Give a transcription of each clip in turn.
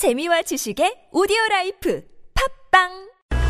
재미와 지식의 오디오라이프 팟빵.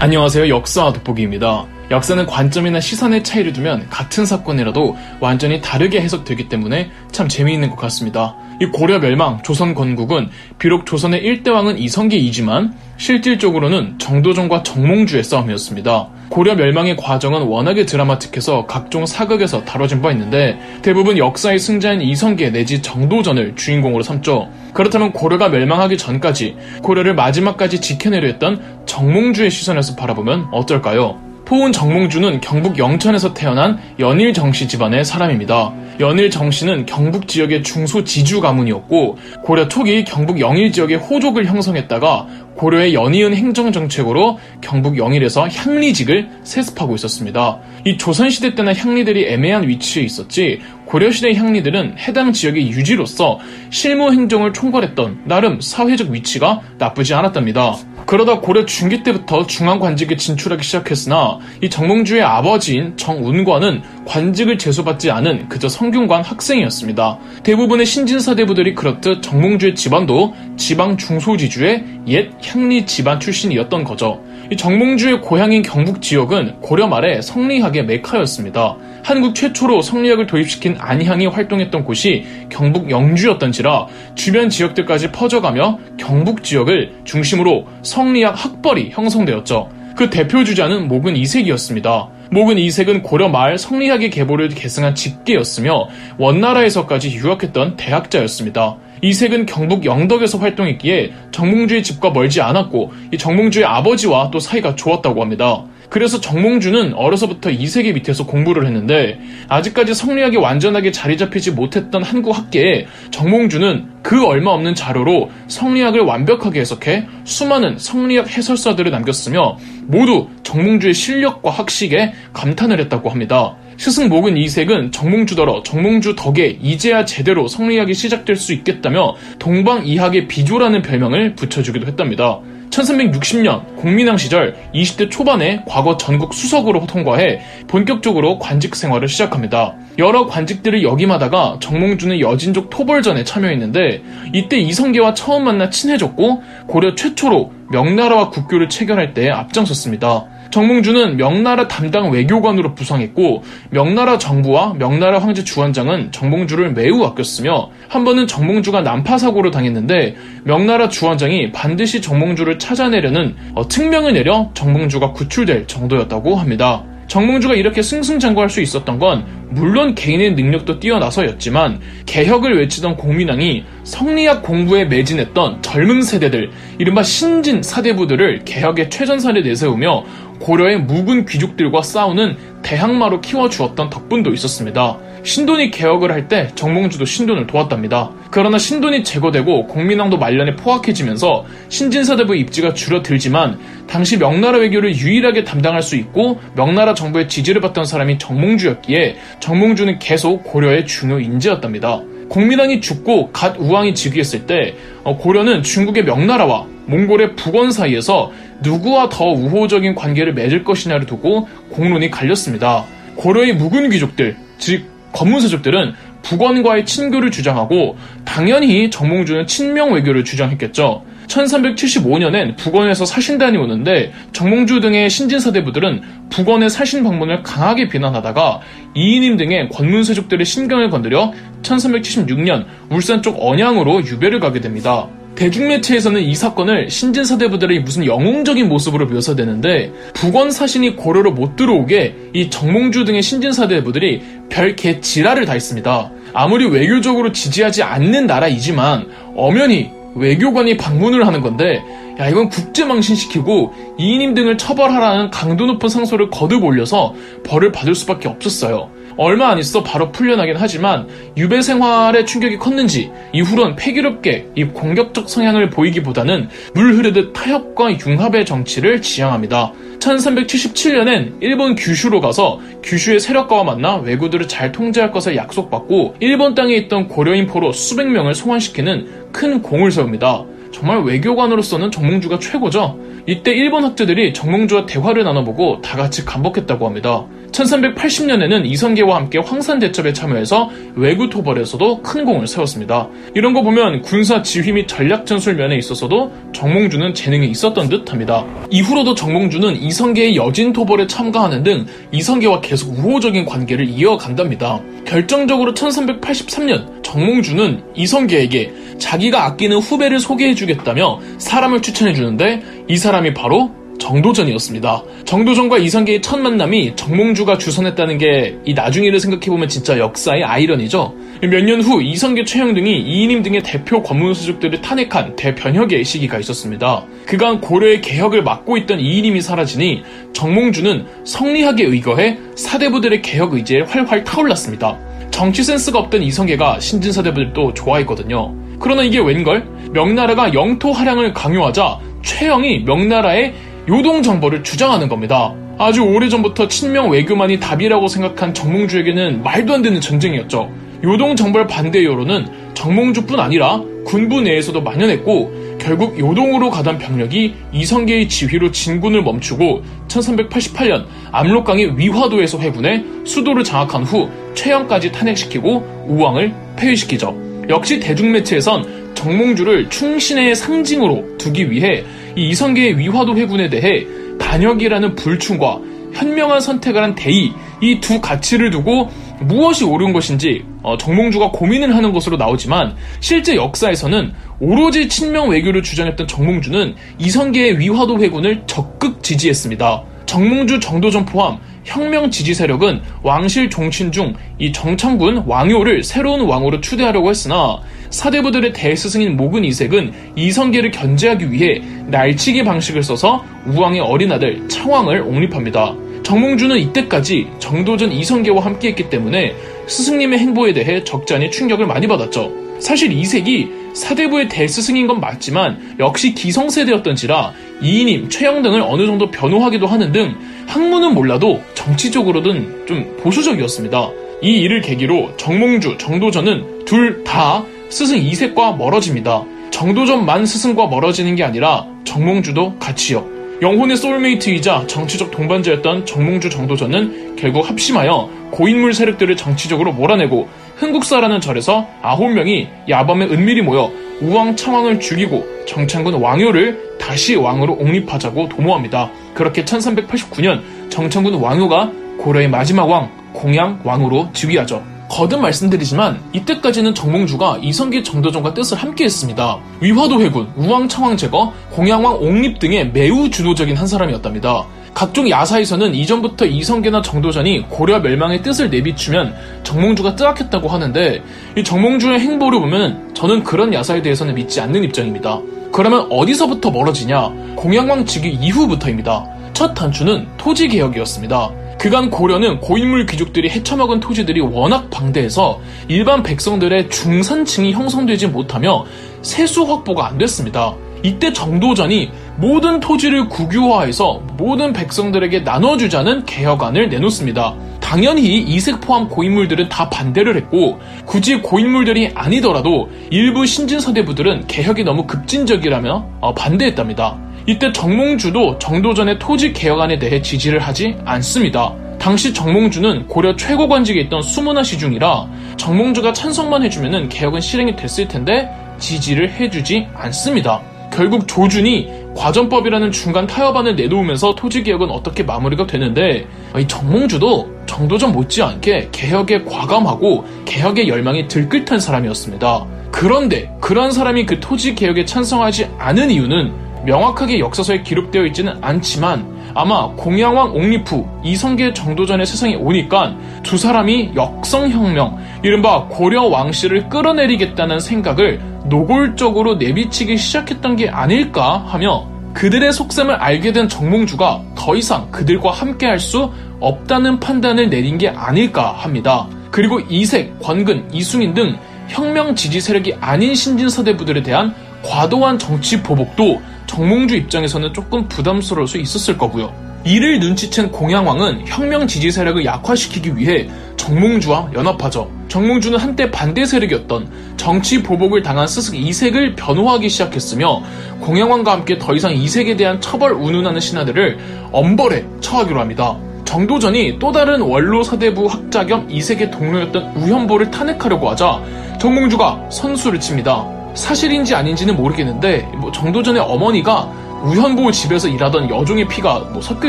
안녕하세요. 역사 돋보기입니다. 역사는 관점이나 시선의 차이를 두면 같은 사건이라도 완전히 다르게 해석되기 때문에 참 재미있는 것 같습니다. 이 고려 멸망, 조선 건국은 비록 조선의 1대왕은 이성계이지만 실질적으로는 정도전과 정몽주의 싸움이었습니다. 고려 멸망의 과정은 워낙에 드라마틱해서 각종 사극에서 다뤄진 바 있는데 대부분 역사의 승자인 이성계 내지 정도전을 주인공으로 삼죠. 그렇다면 고려가 멸망하기 전까지 고려를 마지막까지 지켜내려 했던 정몽주의 시선에서 바라보면 어떨까요? 포은 정몽주는 경북 영천에서 태어난 연일 정씨 집안의 사람입니다. 연일 정씨는 경북 지역의 중소 지주 가문이었고 고려 초기 경북 영일 지역의 호족을 형성했다가 고려의 연이은 행정정책으로 경북 영일에서 향리직을 세습하고 있었습니다. 이 조선시대 때나 향리들이 애매한 위치에 있었지 고려시대의 향리들은 해당 지역의 유지로서 실무 행정을 총괄했던 나름 사회적 위치가 나쁘지 않았답니다. 그러다 고려 중기 때부터 중앙관직에 진출하기 시작했으나 이 정몽주의 아버지인 정운관은 관직을 제소받지 않은 그저 성균관 학생이었습니다. 대부분의 신진사대부들이 그렇듯 정몽주의 집안도 지방 중소지주의 옛 향리 집안 출신이었던 거죠. 이 정몽주의 고향인 경북 지역은 고려 말에 성리학의 메카였습니다. 한국 최초로 성리학을 도입시킨 안향이 활동했던 곳이 경북 영주였던지라 주변 지역들까지 퍼져가며 경북 지역을 중심으로 성리학 학벌이 형성되었죠. 그 대표 주자는 목은 이색이었습니다. 목은 이색은 고려 말 성리학의 계보를 계승한 직계였으며 원나라에서까지 유학했던 대학자였습니다. 이색은 경북 영덕에서 활동했기에 정몽주의 집과 멀지 않았고 이 정몽주의 아버지와 또 사이가 좋았다고 합니다. 그래서 정몽주는 어려서부터 이색의 밑에서 공부를 했는데 아직까지 성리학이 완전하게 자리 잡히지 못했던 한국 학계에 정몽주는 그 얼마 없는 자료로 성리학을 완벽하게 해석해 수많은 성리학 해설사들을 남겼으며 모두 정몽주의 실력과 학식에 감탄을 했다고 합니다. 스승 목은 이색은 정몽주더러 정몽주 덕에 이제야 제대로 성리학이 시작될 수 있겠다며 동방이학의 비조라는 별명을 붙여주기도 했답니다. 1360년 공민왕 시절 20대 초반에 과거 전국 수석으로 통과해 본격적으로 관직 생활을 시작합니다. 여러 관직들을 역임하다가 정몽주는 여진족 토벌전에 참여했는데 이때 이성계와 처음 만나 친해졌고 고려 최초로 명나라와 국교를 체결할 때 앞장섰습니다. 정몽주는 명나라 담당 외교관으로 부상했고 명나라 정부와 명나라 황제 주원장은 정몽주를 매우 아꼈으며 한 번은 정몽주가 난파사고를 당했는데 명나라 주원장이 반드시 정몽주를 찾아내려는 특명을 내려 정몽주가 구출될 정도였다고 합니다. 정몽주가 이렇게 승승장구할 수 있었던 건 물론 개인의 능력도 뛰어나서였지만 개혁을 외치던 공민왕이 성리학 공부에 매진했던 젊은 세대들, 이른바 신진 사대부들을 개혁의 최전선에 내세우며 고려의 묵은 귀족들과 싸우는 대항마로 키워주었던 덕분도 있었습니다. 신돈이 개혁을 할 때 정몽주도 신돈을 도왔답니다. 그러나 신돈이 제거되고 공민왕도 말년에 포악해지면서 신진사대부의 입지가 줄어들지만 당시 명나라 외교를 유일하게 담당할 수 있고 명나라 정부의 지지를 받던 사람이 정몽주였기에 정몽주는 계속 고려의 중요 인재였답니다. 공민왕이 죽고 갓 우왕이 즉위했을 때 고려는 중국의 명나라와 몽골의 북원 사이에서 누구와 더 우호적인 관계를 맺을 것이냐를 두고 공론이 갈렸습니다. 고려의 묵은 귀족들, 즉 검문세족들은 북원과의 친교를 주장하고 당연히 정몽주는 친명 외교를 주장했겠죠. 1375년엔 북원에서 사신단이 오는데 정몽주 등의 신진사대부들은 북원의 사신 방문을 강하게 비난하다가 이인임 등의 권문세족들의 신경을 건드려 1376년 울산 쪽 언양으로 유배를 가게 됩니다. 대중매체에서는 이 사건을 신진사대부들의 무슨 영웅적인 모습으로 묘사되는데 북원 사신이 고려로 못 들어오게 이 정몽주 등의 신진사대부들이 별개 지랄을 다 했습니다. 아무리 외교적으로 지지하지 않는 나라이지만 엄연히 외교관이 방문을 하는 건데 야 이건 국제망신시키고 이인임 등을 처벌하라는 강도 높은 상소를 거듭 올려서 벌을 받을 수밖에 없었어요. 얼마 안 있어 바로 풀려나긴 하지만 유배 생활의 충격이 컸는지 이후론 패기롭게 이 공격적 성향을 보이기보다는 물 흐르듯 타협과 융합의 정치를 지향합니다. 1377년엔 일본 규슈로 가서 규슈의 세력가와 만나 왜구들을 잘 통제할 것을 약속받고 일본 땅에 있던 고려인포로 수백 명을 송환시키는 큰 공을 세웁니다. 정말 외교관으로서는 정몽주가 최고죠. 이때 일본 학자들이 정몽주와 대화를 나눠보고 다같이 감복했다고 합니다. 1380년에는 이성계와 함께 황산 대첩에 참여해서 왜구 토벌에서도 큰 공을 세웠습니다. 이런 거 보면 군사 지휘 및 전략 전술 면에 있어서도 정몽주는 재능이 있었던 듯합니다. 이후로도 정몽주는 이성계의 여진 토벌에 참가하는 등 이성계와 계속 우호적인 관계를 이어간답니다. 결정적으로 1383년 정몽주는 이성계에게 자기가 아끼는 후배를 소개해주겠다며 사람을 추천해주는데 이 사람이 바로 정도전이었습니다. 정도전과 이성계의 첫 만남이 정몽주가 주선했다는 게 이 나중에를 생각해보면 진짜 역사의 아이러니죠. 몇 년 후 이성계, 최영 등이 이인임 등의 대표 권문수족들을 탄핵한 대변혁의 시기가 있었습니다. 그간 고려의 개혁을 맡고 있던 이인임이 사라지니 정몽주는 성리학에 의거해 사대부들의 개혁 의지에 활활 타올랐습니다. 정치 센스가 없던 이성계가 신진사대부들도 좋아했거든요. 그러나 이게 웬걸? 명나라가 영토 하량을 강요하자 최영이 명나라의 요동 정벌을 주장하는 겁니다. 아주 오래전부터 친명 외교만이 답이라고 생각한 정몽주에게는 말도 안 되는 전쟁이었죠. 요동 정벌 반대 여론은 정몽주뿐 아니라 군부 내에서도 만연했고 결국 요동으로 가던 병력이 이성계의 지휘로 진군을 멈추고 1388년 압록강의 위화도에서 회군해 수도를 장악한 후 최영까지 탄핵시키고 우왕을 폐위시키죠. 역시 대중매체에선 정몽주를 충신의 상징으로 두기 위해 이 이성계의 위화도 회군에 대해 반역이라는 불충과 현명한 선택을 한 대의, 이 두 가치를 두고 무엇이 옳은 것인지 정몽주가 고민을 하는 것으로 나오지만 실제 역사에서는 오로지 친명 외교를 주장했던 정몽주는 이성계의 위화도 회군을 적극 지지했습니다. 정몽주, 정도전 포함 혁명 지지 세력은 왕실 종친 중 이 정창군 왕효를 새로운 왕으로 추대하려고 했으나 사대부들의 대스승인 모근 이색은 이성계를 견제하기 위해 날치기 방식을 써서 우왕의 어린아들 창왕을 옹립합니다. 정몽주는 이때까지 정도전, 이성계와 함께했기 때문에 스승님의 행보에 대해 적잖이 충격을 많이 받았죠. 사실 이색이 사대부의 대스승인 건 맞지만 역시 기성세대였던지라 이인임, 최영 등을 어느 정도 변호하기도 하는 등 학문은 몰라도 정치적으로는 좀 보수적이었습니다. 이 일을 계기로 정몽주, 정도전은 둘 다 스승 이색과 멀어집니다. 정도전만 스승과 멀어지는 게 아니라 정몽주도 같이요. 영혼의 소울메이트이자 정치적 동반자였던 정몽주, 정도전은 결국 합심하여 고인물 세력들을 정치적으로 몰아내고 흥국사라는 절에서 9명이 야밤에 은밀히 모여 우왕 창왕을 죽이고 정창군 왕효를 다시 왕으로 옹립하자고 도모합니다. 그렇게 1389년 정창군 왕효가 고려의 마지막 왕 공양왕으로 즉위하죠. 거듭 말씀드리지만 이때까지는 정몽주가 이성계, 정도전과 뜻을 함께했습니다. 위화도 회군, 우왕 창왕 제거, 공양왕 옹립 등에 매우 주도적인 한 사람이었답니다. 각종 야사에서는 이전부터 이성계나 정도전이 고려 멸망의 뜻을 내비추면 정몽주가 뜨악했다고 하는데 이 정몽주의 행보를 보면 저는 그런 야사에 대해서는 믿지 않는 입장입니다. 그러면 어디서부터 멀어지냐? 공양왕 즉위 이후부터입니다. 첫 단추는 토지개혁이었습니다. 그간 고려는 고인물 귀족들이 헤쳐먹은 토지들이 워낙 방대해서 일반 백성들의 중산층이 형성되지 못하며 세수 확보가 안 됐습니다. 이때 정도전이 모든 토지를 국유화해서 모든 백성들에게 나눠주자는 개혁안을 내놓습니다. 당연히 이색 포함 고인물들은 다 반대를 했고 굳이 고인물들이 아니더라도 일부 신진사대부들은 개혁이 너무 급진적이라며 반대했답니다. 이때 정몽주도 정도전의 토지 개혁안에 대해 지지를 하지 않습니다. 당시 정몽주는 고려 최고 관직에 있던 수문화 시중이라 정몽주가 찬성만 해주면 개혁은 실행이 됐을 텐데 지지를 해주지 않습니다. 결국 조준이 과전법이라는 중간 타협안을 내놓으면서 토지개혁은 어떻게 마무리가 되는데 이 정몽주도 정도전 못지않게 개혁에 과감하고 개혁의 열망이 들끓던 사람이었습니다. 그런데 그런 사람이 그 토지개혁에 찬성하지 않은 이유는 명확하게 역사서에 기록되어 있지는 않지만 아마 공양왕 옹립 후 이성계, 정도전의 세상에 오니까 두 사람이 역성혁명, 이른바 고려 왕실을 끌어내리겠다는 생각을 노골적으로 내비치기 시작했던 게 아닐까 하며 그들의 속셈을 알게 된 정몽주가 더 이상 그들과 함께할 수 없다는 판단을 내린 게 아닐까 합니다. 그리고 이색, 권근, 이숭인 등 혁명 지지 세력이 아닌 신진사대부들에 대한 과도한 정치 보복도 정몽주 입장에서는 조금 부담스러울 수 있었을 거고요. 이를 눈치챈 공양왕은 혁명 지지 세력을 약화시키기 위해 정몽주와 연합하죠. 정몽주는 한때 반대 세력이었던 정치 보복을 당한 스승 이색을 변호하기 시작했으며 공양왕과 함께 더 이상 이색에 대한 처벌 운운하는 신하들을 엄벌에 처하기로 합니다. 정도전이 또 다른 원로 사대부 학자 겸 이색의 동료였던 우현보를 탄핵하려고 하자 정몽주가 선수를 칩니다. 사실인지 아닌지는 모르겠는데 정도전의 어머니가 우현보 집에서 일하던 여종의 피가 섞여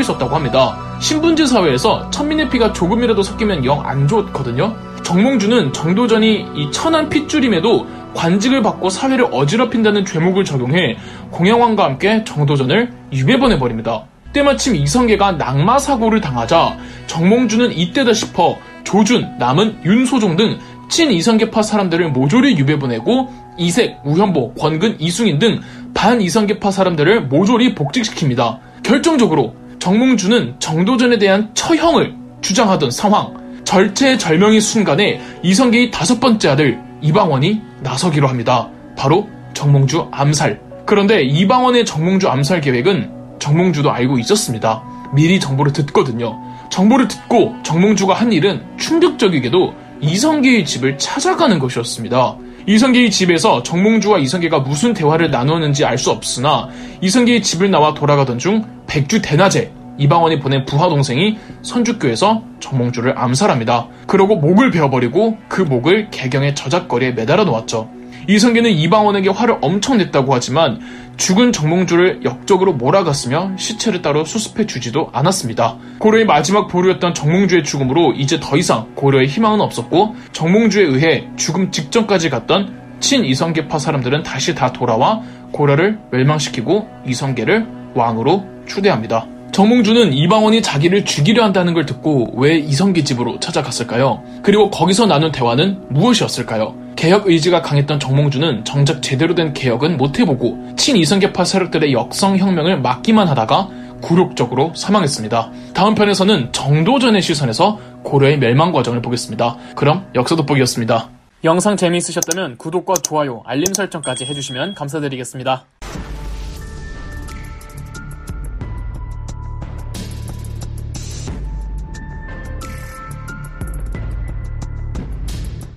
있었다고 합니다. 신분제 사회에서 천민의 피가 조금이라도 섞이면 영 안 좋거든요. 정몽주는 정도전이 이 천한 핏줄임에도 관직을 받고 사회를 어지럽힌다는 죄목을 적용해 공양왕과 함께 정도전을 유배보내버립니다. 때마침 이성계가 낙마 사고를 당하자 정몽주는 이때다 싶어 조준, 남은, 윤소종 등 친 이성계파 사람들을 모조리 유배보내고 이색, 우현보, 권근, 이숭인 등 반 이성계파 사람들을 모조리 복직시킵니다. 결정적으로 정몽주는 정도전에 대한 처형을 주장하던 상황, 절체절명의 순간에 이성계의 5번째 아들 이방원이 나서기로 합니다. 바로 정몽주 암살. 그런데 이방원의 정몽주 암살 계획은 정몽주도 알고 있었습니다. 미리 정보를 듣거든요. 정보를 듣고 정몽주가 한 일은 충격적이게도 이성계의 집을 찾아가는 것이었습니다. 이성계의 집에서 정몽주와 이성계가 무슨 대화를 나누었는지 알 수 없으나 이성계의 집을 나와 돌아가던 중 백주 대낮에 이방원이 보낸 부하 동생이 선주교에서 정몽주를 암살합니다. 그러고 목을 베어버리고 그 목을 개경의 저작거리에 매달아 놓았죠. 이성계는 이방원에게 화를 엄청 냈다고 하지만 죽은 정몽주를 역적으로 몰아갔으며 시체를 따로 수습해 주지도 않았습니다. 고려의 마지막 보루였던 정몽주의 죽음으로 이제 더 이상 고려의 희망은 없었고 정몽주에 의해 죽음 직전까지 갔던 친이성계파 사람들은 다시 다 돌아와 고려를 멸망시키고 이성계를 왕으로 추대합니다. 정몽주는 이방원이 자기를 죽이려 한다는 걸 듣고 왜 이성계 집으로 찾아갔을까요? 그리고 거기서 나눈 대화는 무엇이었을까요? 개혁 의지가 강했던 정몽주는 정작 제대로 된 개혁은 못해보고 친이성계파 세력들의 역성혁명을 막기만 하다가 굴욕적으로 사망했습니다. 다음 편에서는 정도전의 시선에서 고려의 멸망 과정을 보겠습니다. 그럼 역사 돋보기였습니다. 영상 재미있으셨다면 구독과 좋아요, 알림 설정까지 해주시면 감사드리겠습니다.